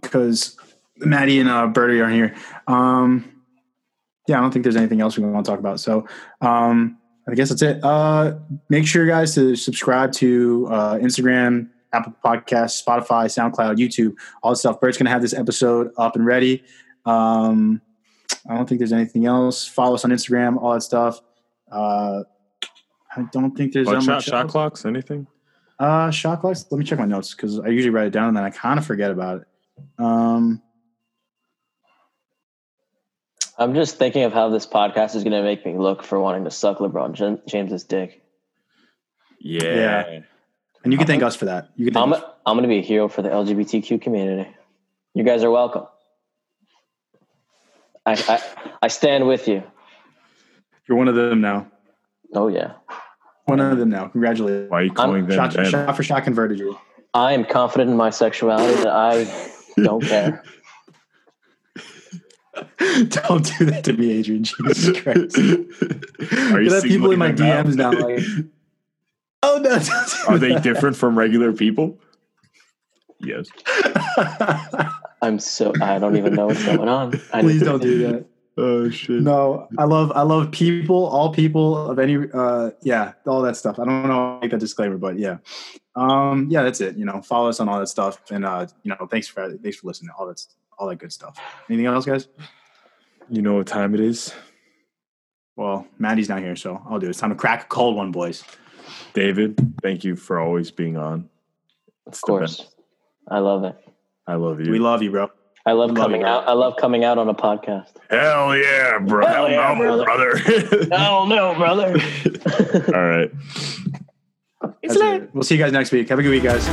because Maddie and Bertie are here. Yeah, I don't think there's anything else we want to talk about. So, I I guess that's it. Make sure, guys, to subscribe to Instagram, Apple Podcasts, Spotify, SoundCloud, YouTube, all this stuff. Bert's going to have this episode up and ready. I don't think there's anything else. Follow us on Instagram, all that stuff. I don't think there's that much. Shot clocks, anything? Shot clocks? Let me check my notes because I usually write it down and then I kind of forget about it. I'm just thinking of how this podcast is going to make me look for wanting to suck LeBron James's dick. Yeah. And you can thank us for that. I'm going to be a hero for the LGBTQ community. You guys are welcome. I stand with you. You're one of them now. Oh, yeah. One of them now. Congratulations. Why are you calling them shot for shot converted you? I am confident in my sexuality that I don't care. Don't do that to me, Adrian. Jesus Christ. Are you people in my DMs now? Like, oh, no. Are they different from regular people? Yes. I don't even know what's going on. Please don't do that. Oh shit. No, I love people, all people of any all that stuff. I don't know how to make that disclaimer, but yeah. That's it. You know, follow us on all that stuff and thanks for listening. All that good stuff. Anything else, guys? You know what time it is? Well, Maddie's not here, so I'll do it. It's time to crack a cold one, boys. David, thank you for always being on. Of course. I love it. I love you. We love you, bro. I love coming out. I love coming out on a podcast. Hell yeah, bro. Hell yeah, brother. Hell no, brother. All right. It's late. We'll see you guys next week. Have a good week, guys.